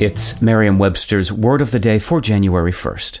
It's Merriam-Webster's Word of the Day for January 1st.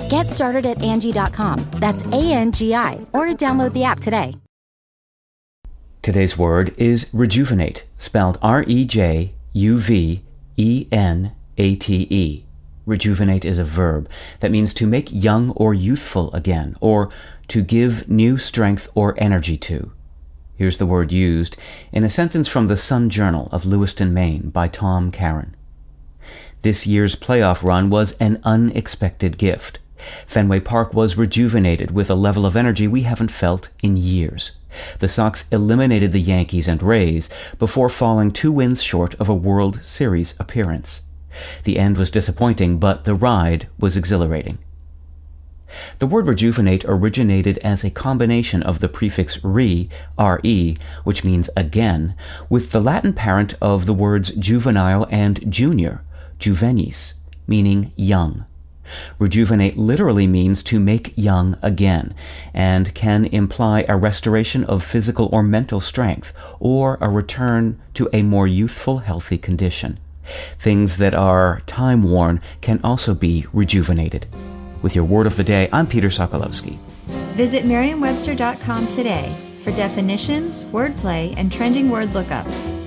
Get started at Angie.com. That's A-N-G-I, or download the app today. Today's word is rejuvenate, spelled R-E-J-U-V-E-N-A-T-E. Rejuvenate is a verb that means to make young or youthful again, or to give new strength or energy to. Here's the word used in a sentence from the Sun Journal of Lewiston, Maine, by Tom Caron. This year's playoff run was an unexpected gift. Fenway Park was rejuvenated with a level of energy we haven't felt in years. The Sox eliminated the Yankees and Rays before falling 2 wins short of a World Series appearance. The end was disappointing, but the ride was exhilarating. The word rejuvenate originated as a combination of the prefix re, R-E, which means again, with the Latin parent of the words juvenile and junior, juvenis, meaning young. Rejuvenate literally means to make young again, and can imply a restoration of physical or mental strength, or a return to a more youthful, healthy condition. Things that are time-worn can also be rejuvenated. With your Word of the Day, I'm Peter Sokolowski. Visit Merriam-Webster.com today for definitions, wordplay, and trending word lookups.